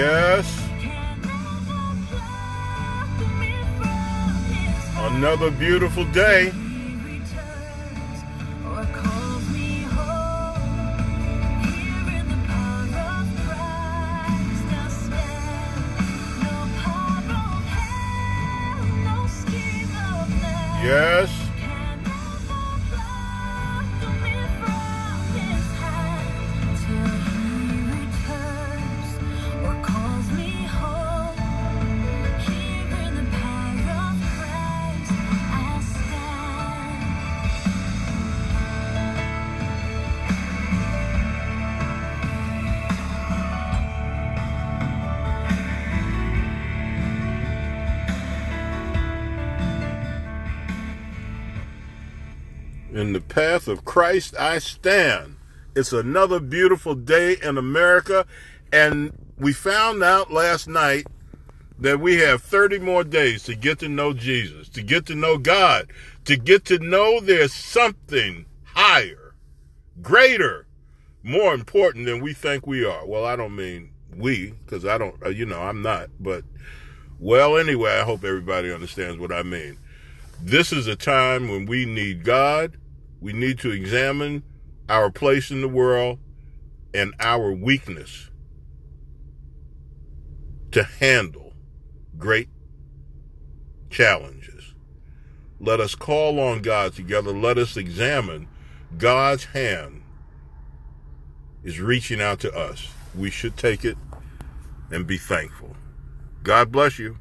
Yes. Another beautiful day. Yes. In the path of Christ I stand. It's another beautiful day in America. And we found out last night that we have 30 more days to get to know Jesus, to get to know God, to get to know there's something higher, greater, more important than we think we are. Well, I don't mean we, because I don't, I'm not. But, well, anyway, I hope everybody understands what I mean. This is a time when we need God. We need to examine our place in the world and our weakness to handle great challenges. Let us call on God together. Let us examine God's hand is reaching out to us. We should take it and be thankful. God bless you.